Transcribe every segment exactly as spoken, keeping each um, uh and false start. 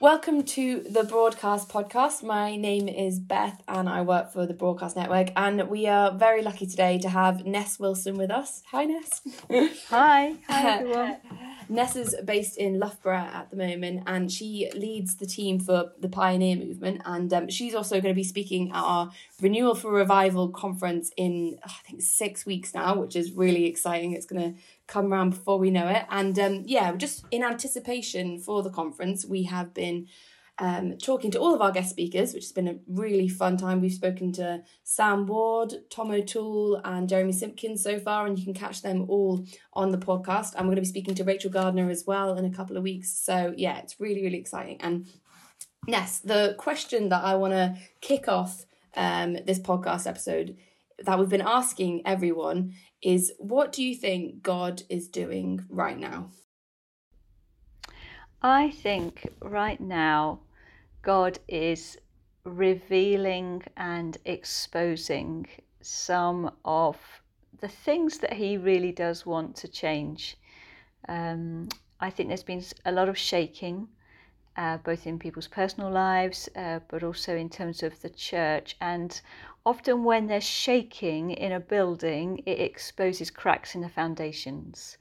Welcome to the Broadcast Podcast. My name is Beth and I work for the Broadcast Network, and we are very lucky today to have Ness Wilson with us. Hi Ness. Hi. Hi everyone. Ness is based in Loughborough at the moment, and she leads the team for the Pioneer Movement, and um, she's also going to be speaking at our Renewal for Revival conference in, I think, six weeks now, which is really exciting. It's going to come around before we know it. And um, yeah, just in anticipation for the conference, we have been um, talking to all of our guest speakers, which has been a really fun time. We've spoken to Sam Ward, Tom O'Toole and Jeremy Simpkins so far, and you can catch them all on the podcast. And we're going to be speaking to Rachel Gardner as well in a couple of weeks. So yeah, it's really, really exciting. And Ness, the question that I want to kick off um, this podcast episode that we've been asking everyone is, what do you think God is doing right now? I think right now God is revealing and exposing some of the things that he really does want to change. Um, I think there's been a lot of shaking, uh, both in people's personal lives, uh, but also in terms of the church. And often when there's shaking in a building, it exposes cracks in the foundations.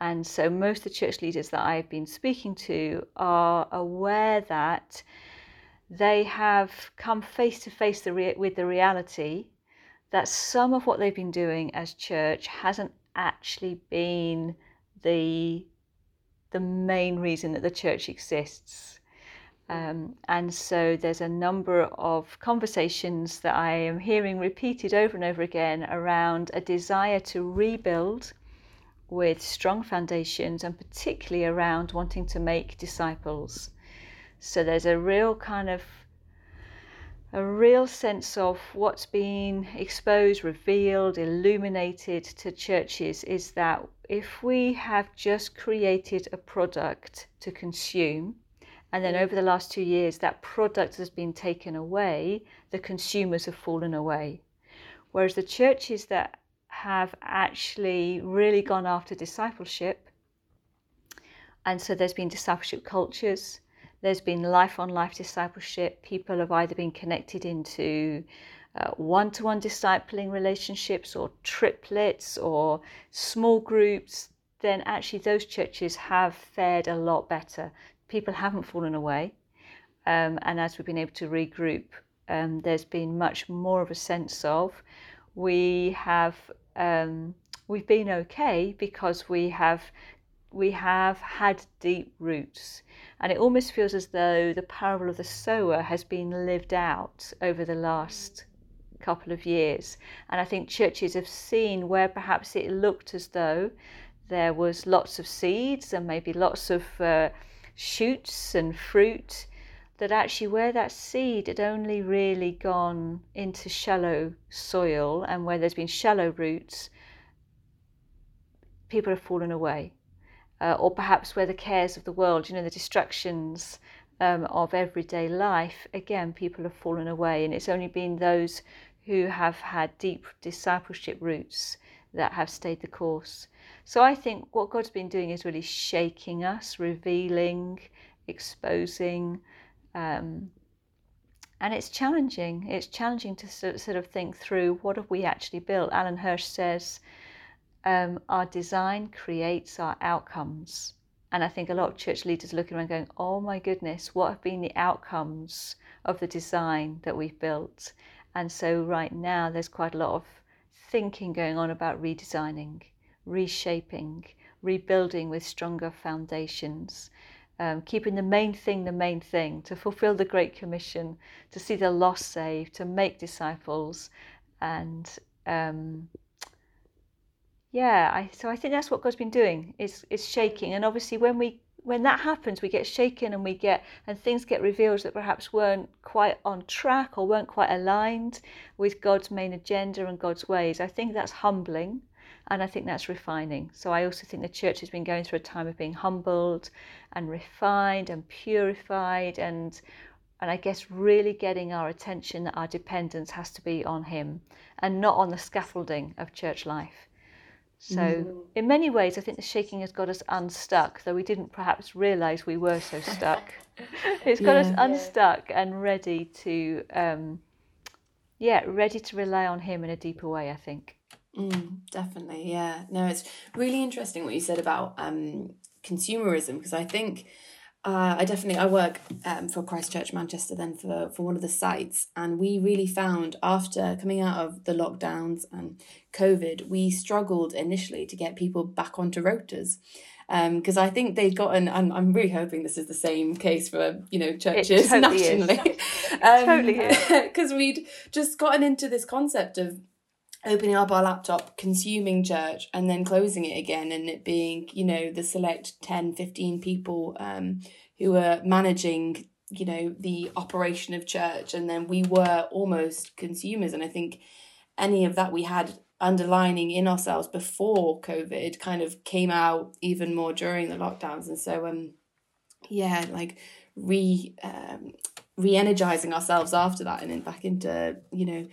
And so most of the church leaders that I've been speaking to are aware that they have come face to face the re- with the reality that some of what they've been doing as church hasn't actually been the, the main reason that the church exists. Um, and so there's a number of conversations that I am hearing repeated over and over again around a desire to rebuild with strong foundations, and particularly around wanting to make disciples. So there's a real kind of a real sense of what's been exposed, revealed, illuminated to churches is that if we have just created a product to consume, and then over the last two years, that product has been taken away, the consumers have fallen away. Whereas the churches that have actually really gone after discipleship, and so there's been discipleship cultures, there's been life-on-life discipleship, people have either been connected into uh, one-to-one discipling relationships or triplets or small groups, then actually those churches have fared a lot better. People haven't fallen away, um, and as we've been able to regroup, um, there's been much more of a sense of we have um, we've been okay because we have we have had deep roots, and it almost feels as though the parable of the sower has been lived out over the last couple of years, and I think churches have seen where perhaps it looked as though there was lots of seeds and maybe lots of uh, shoots and fruit, that actually where that seed had only really gone into shallow soil and where there's been shallow roots, people have fallen away. Uh, or perhaps where the cares of the world, you know, the distractions um, of everyday life, again, people have fallen away. And it's only been those who have had deep discipleship roots that have stayed the course. So I think what God's been doing is really shaking us, revealing, exposing, um, and it's challenging. It's challenging to sort of think through, what have we actually built? Alan Hirsch says, um, our design creates our outcomes. And I think a lot of church leaders looking around going, oh my goodness, what have been the outcomes of the design that we've built? And so right now there's quite a lot of thinking going on about redesigning, reshaping, rebuilding with stronger foundations, um, keeping the main thing the main thing, to fulfill the Great Commission, to see the lost saved, to make disciples. And um, yeah, I, so I think that's what God's been doing, is, is shaking. And obviously when we when that happens, we get shaken and we get and things get revealed that perhaps weren't quite on track or weren't quite aligned with God's main agenda and God's ways. I think that's humbling. and I think that's refining. So I also think the church has been going through a time of being humbled and refined and purified, and and I guess really getting our attention that our dependence has to be on him and not on the scaffolding of church life. So mm. in many ways, I think the shaking has got us unstuck, though we didn't perhaps realise we were so stuck. It's got yeah, us unstuck yeah. and ready to, um, yeah, ready to rely on him in a deeper way, I think. Mm, definitely, yeah. No, it's really interesting what you said about um, consumerism, because I think uh, I definitely, I work um, for Christchurch Manchester then for, for one of the sites, and we really found after coming out of the lockdowns and COVID, we struggled initially to get people back onto rotas. Because um, I think they've gotten, and I'm really hoping this is the same case for, you know, churches totally nationally. Is. um, totally is. Because we'd just gotten into this concept of opening up our laptop, consuming church, and then closing it again, and it being, you know, the select ten, fifteen people um, who were managing, you know, the operation of church, and then we were almost consumers. And I think any of that we had underlining in ourselves before COVID kind of came out even more during the lockdowns. And so um yeah like re um re-energizing ourselves after that, and then back into you know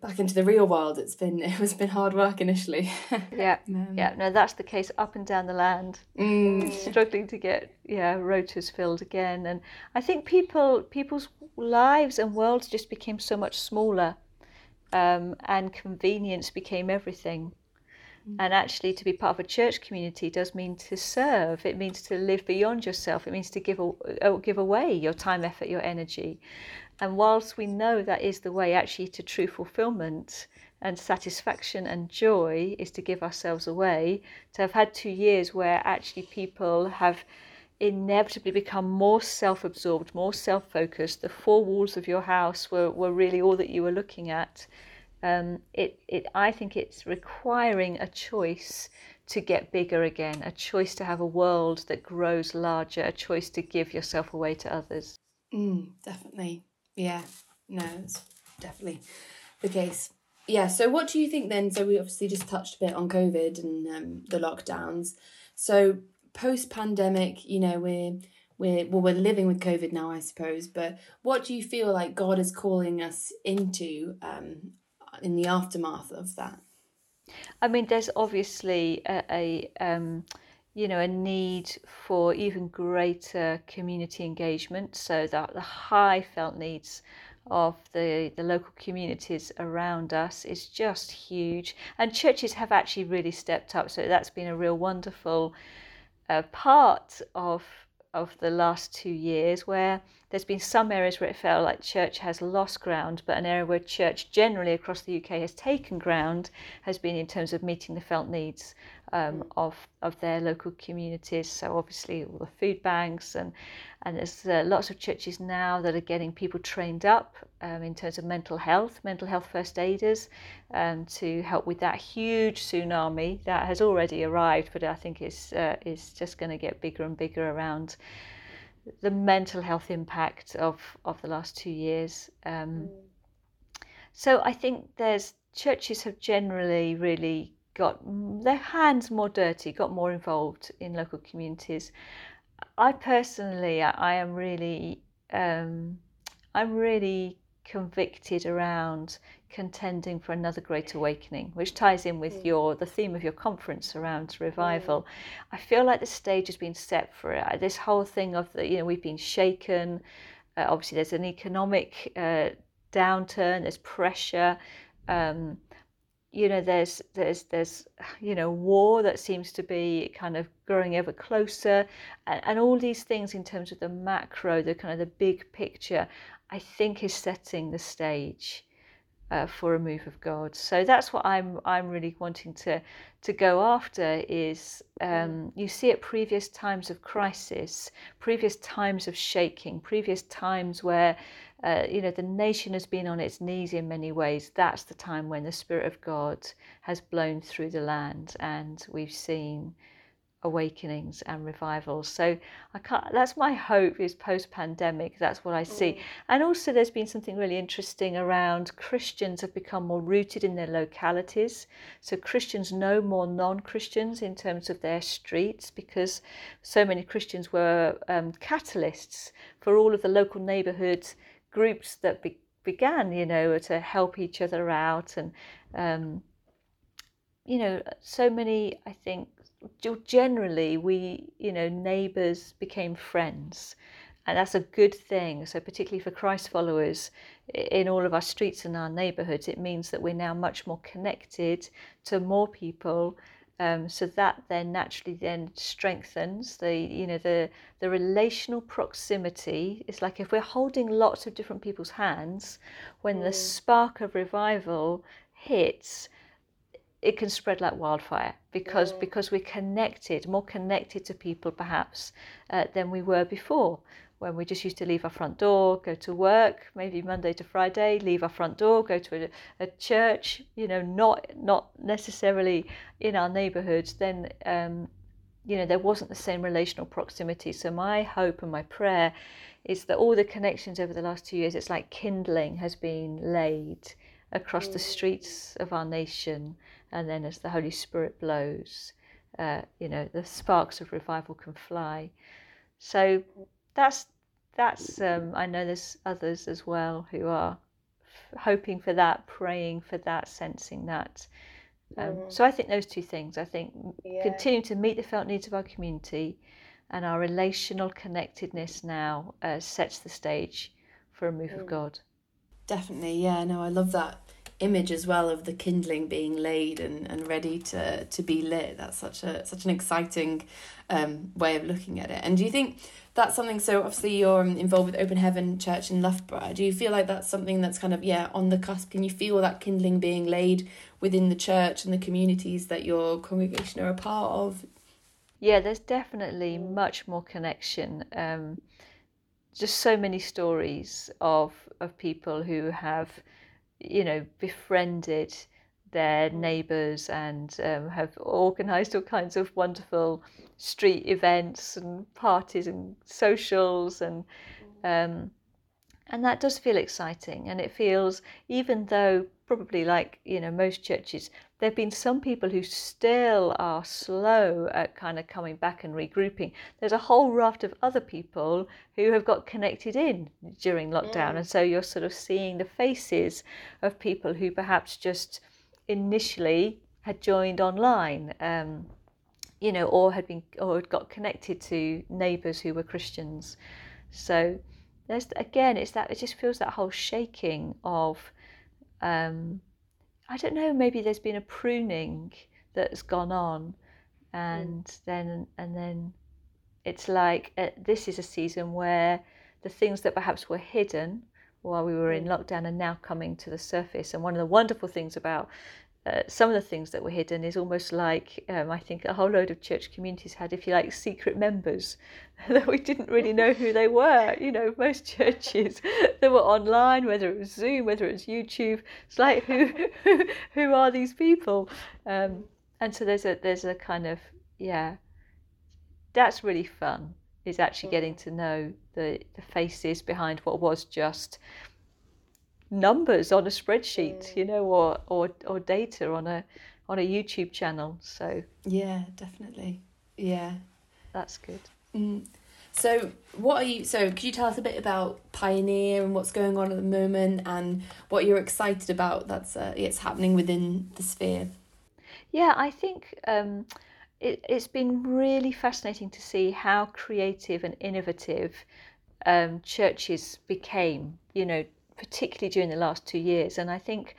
back into the real world, it's been it was been hard work initially. yeah um, yeah no that's the case up and down the land. mm. Struggling to get yeah rotas filled again, and I think people people's lives and worlds just became so much smaller. Um, and convenience became everything. Mm. And actually, to be part of a church community does mean to serve. It means to live beyond yourself. It means to give a, give away your time, effort, your energy. And whilst we know that is the way actually to true fulfilment and satisfaction and joy is to give ourselves away, to have had two years where actually people have inevitably become more self-absorbed, more self-focused. The four walls of your house were, were really all that you were looking at. Um, it, it, I think it's requiring a choice to get bigger again, a choice to have a world that grows larger, a choice to give yourself away to others. Mm, definitely. Yeah. No, it's definitely the case. Yeah. So what do you think then? So we obviously just touched a bit on COVID and um, the lockdowns. So post-pandemic, you know, we're we're well, we're living with COVID now, I suppose. But what do you feel like God is calling us into um, in the aftermath of that? I mean, there's obviously a, a um, you know a need for even greater community engagement. So that the high felt needs of the the local communities around us is just huge, and churches have actually really stepped up. So that's been a real wonderful Uh, part of of the last two years where there's been some areas where it felt like church has lost ground, but an area where church generally across the U K has taken ground has been in terms of meeting the felt needs um, of of their local communities. So obviously all the food banks, and and there's uh, lots of churches now that are getting people trained up um, in terms of mental health, mental health first aiders um, to help with that huge tsunami that has already arrived, but I think it's, uh, it's just going to get bigger and bigger around the mental health impact of, of the last two years. Um, so I think there's churches have generally really got their hands more dirty, got more involved in local communities. I personally, I, I am really, um, I'm really convicted around contending for another great awakening, which ties in with your the theme of your conference around revival. Mm. I feel like the stage has been set for it. This whole thing of the you know we've been shaken. Uh, obviously, there's an economic uh, downturn. There's pressure. Um, you know, there's there's there's you know war that seems to be kind of growing ever closer, and, and all these things in terms of the macro, the kind of the big picture, I think is setting the stage uh, for a move of God. So that's what I'm I'm really wanting to to go after is um, you see at previous times of crisis, previous times of shaking, previous times where uh, you know the nation has been on its knees in many ways. That's the time when the Spirit of God has blown through the land, and we've seen awakenings and revivals. So I can't, that's my hope, is post-pandemic, that's what I see. Mm. And also there's been something really interesting around Christians have become more rooted in their localities. So Christians know more non-Christians in terms of their streets, because so many Christians were um, catalysts for all of the local neighbourhood groups that be- began, you know, to help each other out. And, um, you know, so many, I think, generally we, you know, neighbours became friends, and that's a good thing. So particularly for Christ followers, in all of our streets and our neighbourhoods, it means that we're now much more connected to more people, um, so that then naturally then strengthens the, you know, the the relational proximity. It's like if we're holding lots of different people's hands, when mm. the spark of revival hits, it can spread like wildfire, because yeah. because we're connected, more connected to people perhaps uh, than we were before, when we just used to leave our front door, go to work, maybe Monday to Friday, leave our front door, go to a, a church, you know, not not necessarily in our neighbourhoods. Then um, you know, there wasn't the same relational proximity. So my hope and my prayer is that all the connections over the last two years, it's like kindling has been laid across the streets of our nation, and then as the Holy Spirit blows, uh, you know, the sparks of revival can fly. So that's that's um, I know there's others as well who are f- hoping for that, praying for that, sensing that. Um, mm-hmm. So I think those two things. I think yeah. continuing to meet the felt needs of our community, and our relational connectedness now uh, sets the stage for a move mm. of God. Definitely, yeah, no, I love that image as well of the kindling being laid and, and ready to, to be lit. That's such a such an exciting um way of looking at it. And do you think that's something, so obviously you're involved with Open Heaven Church in Loughborough, do you feel like that's something that's kind of, yeah, on the cusp? Can you feel that kindling being laid within the church and the communities that your congregation are a part of? Yeah, there's definitely much more connection. Um just so many stories of of people who have, you know, befriended their neighbours and um, have organised all kinds of wonderful street events and parties and socials, and um, and that does feel exciting. And it feels, even though probably like, you know, most churches, there have been some people who still are slow at kind of coming back and regrouping. There's a whole raft of other people who have got connected in during lockdown. Mm. And so you're sort of seeing the faces of people who perhaps just initially had joined online, um, you know, or had been, or had got connected to neighbours who were Christians. So there's, again, it's that, it just feels that whole shaking of, Um, I don't know, maybe there's been a pruning that's gone on, and mm. then and then it's like uh, this is a season where the things that perhaps were hidden while we were in lockdown are now coming to the surface. And one of the wonderful things about uh, some of the things that were hidden is almost like um, I think a whole load of church communities had, if you like, secret members that we didn't really know who they were. You know, most churches that were online, whether it was Zoom, whether it was YouTube, it's like who who, who are these people? Um, and so there's a there's a kind of yeah, that's really fun, is actually getting to know the, the faces behind what was just numbers on a spreadsheet, you know, or, or or data on a on a YouTube channel. So yeah, definitely, yeah, that's good. Mm. So what are you? So could you tell us a bit about Pioneer and what's going on at the moment, and what you're excited about? That's uh, it's happening within the sphere. Yeah, I think um, it, it's been really fascinating to see how creative and innovative um, churches became, you know, particularly during the last two years. And I think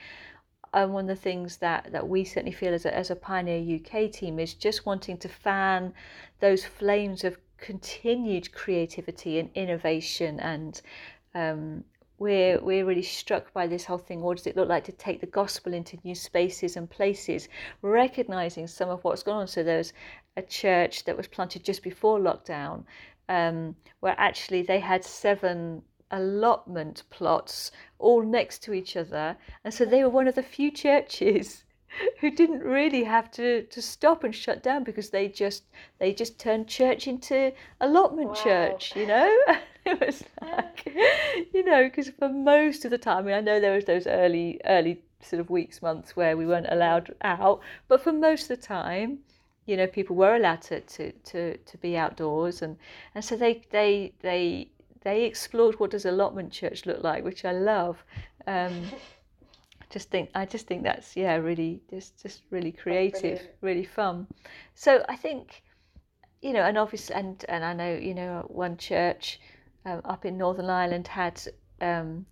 um, one of the things that, that we certainly feel as a, as a Pioneer U K team is just wanting to fan those flames of continued creativity and innovation. And um, we're, we're really struck by this whole thing, what does it look like to take the gospel into new spaces and places, recognising some of what's gone on. So there's a church that was planted just before lockdown, um, where actually they had seven allotment plots all next to each other, and so they were one of the few churches who didn't really have to, to stop and shut down because they just they just turned church into allotment wow. church, you know. It was like, you know, because for most of the time, I mean, I know there was those early early sort of weeks, months where we weren't allowed out, but for most of the time, you know, people were allowed to to, to, to be outdoors, and, and so they they they they explored what does allotment church look like, which I love. Um, Just think, I just think that's yeah, really just just really creative, really fun. So I think, you know, and obviously, and, and I know, you know, one church um, up in Northern Ireland had um,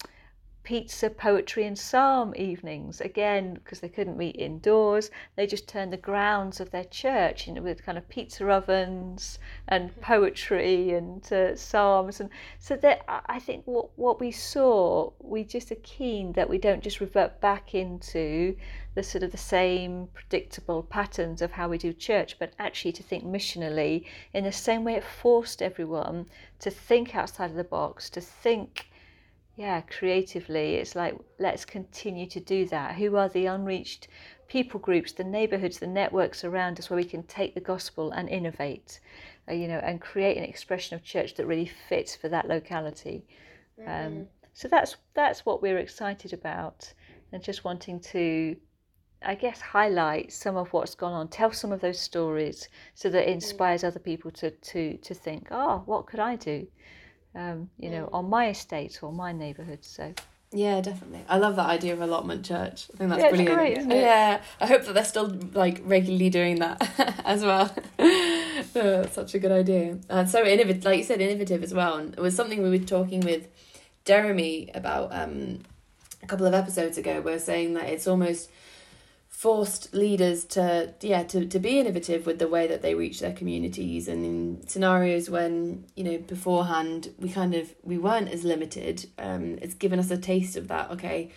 pizza, poetry, and psalm evenings again because they couldn't meet indoors. They just turned the grounds of their church, you know, with kind of pizza ovens and poetry and uh, psalms, and so that I think what what we saw, we just are keen that we don't just revert back into the sort of the same predictable patterns of how we do church, but actually to think missionally in the same way it forced everyone to think outside of the box, to think. Yeah, creatively, it's like, let's continue to do that. Who are the unreached people groups, the neighbourhoods, the networks around us where we can take the gospel and innovate, uh, you know, and create an expression of church that really fits for that locality. Mm-hmm. Um, so that's that's what we're excited about, and just wanting to, I guess, highlight some of what's gone on, tell some of those stories so that it inspires mm-hmm. other people to, to, to think, oh, what could I do? Um, you know, on my estate or my neighbourhood, so. Yeah, definitely. I love that idea of allotment church. I think that's yeah, brilliant. It's great, isn't it? Yeah, I hope that they're still, like, regularly doing that as well. Oh, that's such a good idea. And so innovative, like you said, innovative as well. And it was something we were talking with Jeremy about um, a couple of episodes ago. We were saying that it's almost forced leaders to, yeah, to, to be innovative with the way that they reach their communities, and in scenarios when, you know, beforehand we kind of, we weren't as limited. Um, it's given us a taste of that. Okay,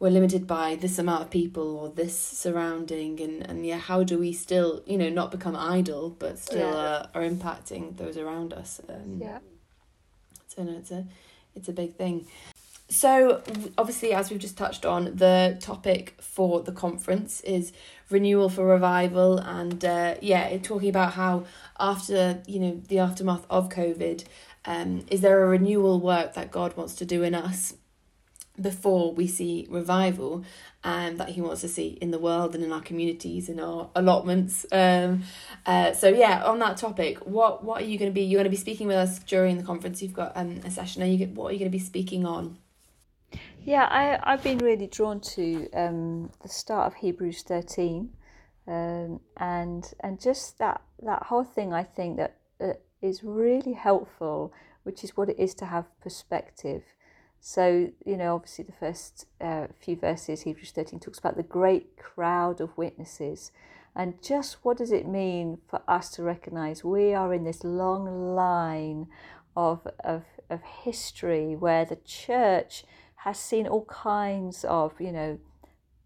we're limited by this amount of people or this surrounding, and, and yeah, how do we still, you know, not become idle, but still yeah. are, are impacting those around us. Um, yeah. So no, it's a, it's a big thing. So obviously, as we've just touched on, the topic for the conference is renewal for revival, and uh, yeah, talking about how after, you know, the aftermath of COVID, um, is there a renewal work that God wants to do in us before we see revival, and um, that He wants to see in the world and in our communities and our allotments. Um, uh, so yeah, on that topic, what what are you going to be? You're going to be speaking with us during the conference. You've got um, a session. Are you what are you going to be speaking on? Yeah, I, I've been really drawn to um, the start of Hebrews thirteen, um, and and just that, that whole thing, I think, that uh, is really helpful, which is what it is to have perspective. So, you know, obviously the first uh, few verses, Hebrews thirteen, talks about the great crowd of witnesses, and just what does it mean for us to recognise we are in this long line of of, of history where the church has seen all kinds of, you know,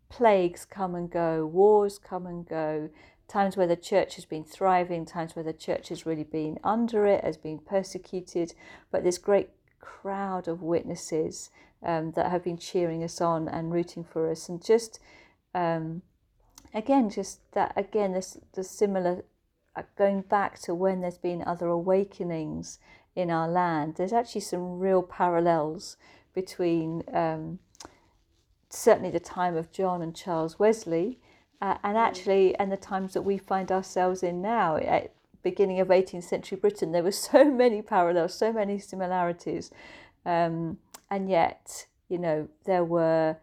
plagues come and go, wars come and go, times where the church has been thriving, times where the church has really been under it, has been persecuted. But this great crowd of witnesses um, that have been cheering us on and rooting for us. And just, um, again, just that, again, this the similar, uh, going back to when there's been other awakenings in our land, there's actually some real parallels between um, certainly the time of John and Charles Wesley uh, and actually and the times that we find ourselves in now. At beginning of eighteenth century Britain, there were so many parallels, so many similarities, um, and yet, you know, there were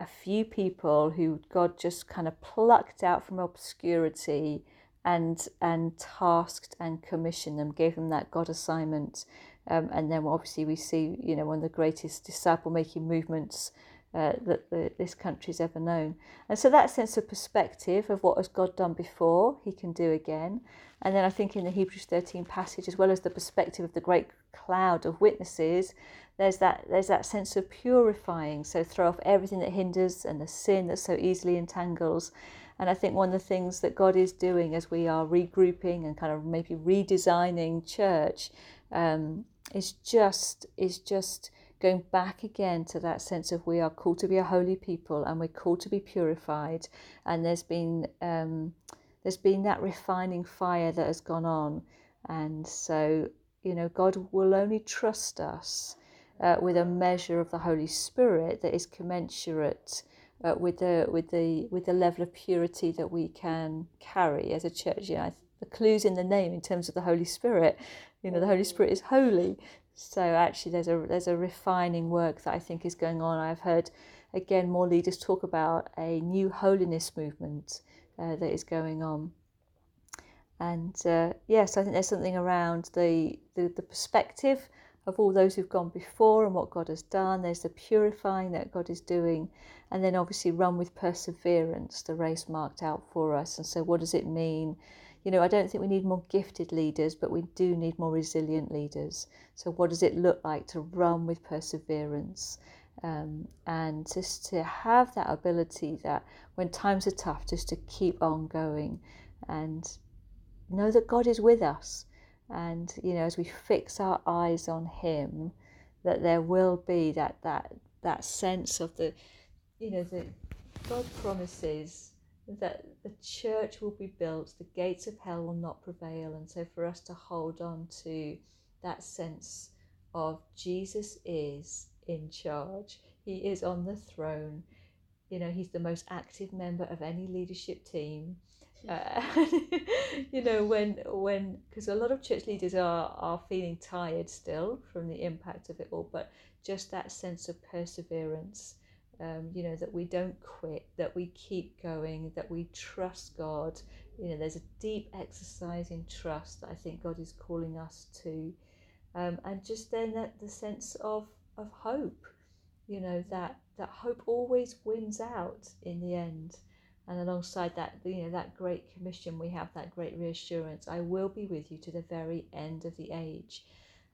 a few people who God just kind of plucked out from obscurity and and tasked and commissioned them, gave them that God assignment. Um, and then obviously we see, you know, one of the greatest disciple-making movements uh, that the, this country's ever known. And so that sense of perspective of what has God done before, He can do again. And then I think in the Hebrews thirteen passage, as well as the perspective of the great cloud of witnesses, there's that there's that sense of purifying. So throw off everything that hinders and the sin that so easily entangles. And I think one of the things that God is doing as we are regrouping and kind of maybe redesigning church um, is just is just going back again to that sense of we are called to be a holy people and we're called to be purified. And there's been um, there's been that refining fire that has gone on. And so, you know, God will only trust us uh, with a measure of the Holy Spirit that is commensurate uh, with the with the with the level of purity that we can carry as a church. You know, the clue's in the name in terms of the Holy Spirit. You know, the Holy Spirit is holy. So actually there's a there's a refining work that I think is going on. I've heard, again, more leaders talk about a new holiness movement uh, that is going on. And uh, yes, I think there's something around the, the, the perspective of all those who've gone before and what God has done. There's the purifying that God is doing. And then obviously run with perseverance, the race marked out for us. And so what does it mean? You know, I don't think we need more gifted leaders, but we do need more resilient leaders. So what does it look like to run with perseverance? Um, and just to have that ability that when times are tough, just to keep on going and know that God is with us. And, you know, as we fix our eyes on him, that there will be that that that sense of the, you know, that God promises that the church will be built, the gates of hell will not prevail. And so for us to hold on to that sense of Jesus is in charge, he is on the throne, you know, he's the most active member of any leadership team. Uh, you know, when, when, because a lot of church leaders are, are feeling tired still from the impact of it all, but just that sense of perseverance. Um, you know, that we don't quit, that we keep going, that we trust God. You know, there's a deep exercise in trust that I think God is calling us to. Um, and just then that the sense of, of hope, you know, that, that hope always wins out in the end. And alongside that, you know, that great commission, we have that great reassurance, I will be with you to the very end of the age.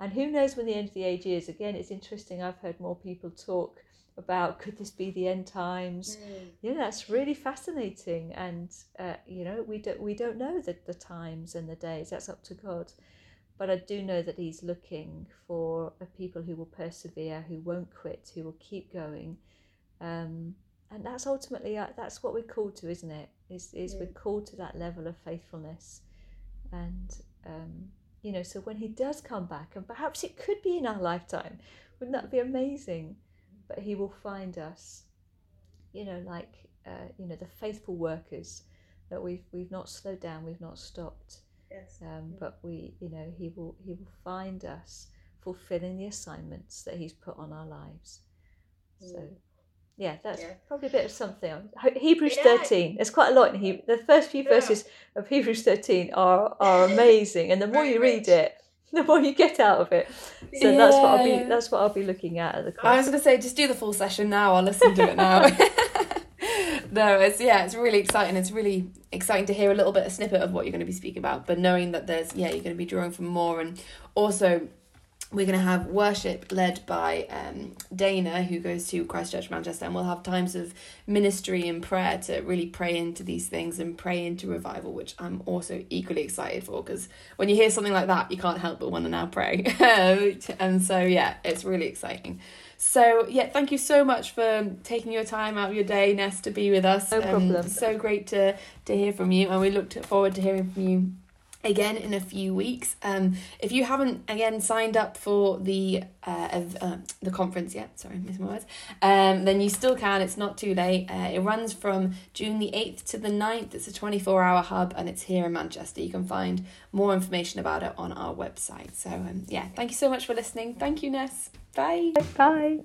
And who knows when the end of the age is? Again, it's interesting, I've heard more people talk about could this be the end times? Mm. Yeah, that's really fascinating. And, uh, you know, we don't we don't know the, the times and the days. That's up to God. But I do know that he's looking for a people who will persevere, who won't quit, who will keep going. Um, and that's ultimately, uh, that's what we're called to, isn't it? Is, is yeah. We're called to that level of faithfulness. And, um, you know, so when he does come back, and perhaps it could be in our lifetime, wouldn't that be amazing? But he will find us, you know, like, uh, you know, the faithful workers that we've we've not slowed down, we've not stopped. Yes. Um, but we, you know, he will he will find us fulfilling the assignments that he's put on our lives. Mm. So, yeah, that's yeah. probably a bit of something. Hebrews yeah. thirteen. There's quite a lot in Hebrews. The first few yeah. verses of Hebrews thirteen are are amazing, and the more you read it, the more you get out of it. So yeah. that's what I'll be that's what I'll be looking at at the course. I was gonna say just do the full session now, I'll listen to it now. No, it's yeah, it's really exciting. It's really exciting to hear a little bit, a snippet of what you're gonna be speaking about, but knowing that there's yeah, you're gonna be drawing from more. And also we're gonna have worship led by um Dana, who goes to Christchurch Manchester, and we'll have times of ministry and prayer to really pray into these things and pray into revival, which I'm also equally excited for, because when you hear something like that, you can't help but want to now pray. And so yeah, it's really exciting. So yeah, thank you so much for taking your time out of your day, Ness, to be with us. No problem. Um, so great to to hear from you, and we look forward to hearing from you again in a few weeks. Um, if you haven't again signed up for the uh, ev- uh the conference yet, sorry, missed my words. Um, then you still can. It's not too late. Uh, it runs from June the eighth to the ninth. It's a twenty-four hour hub, and it's here in Manchester. You can find more information about it on our website. So um, yeah, thank you so much for listening. Thank you, Ness. Bye. Bye.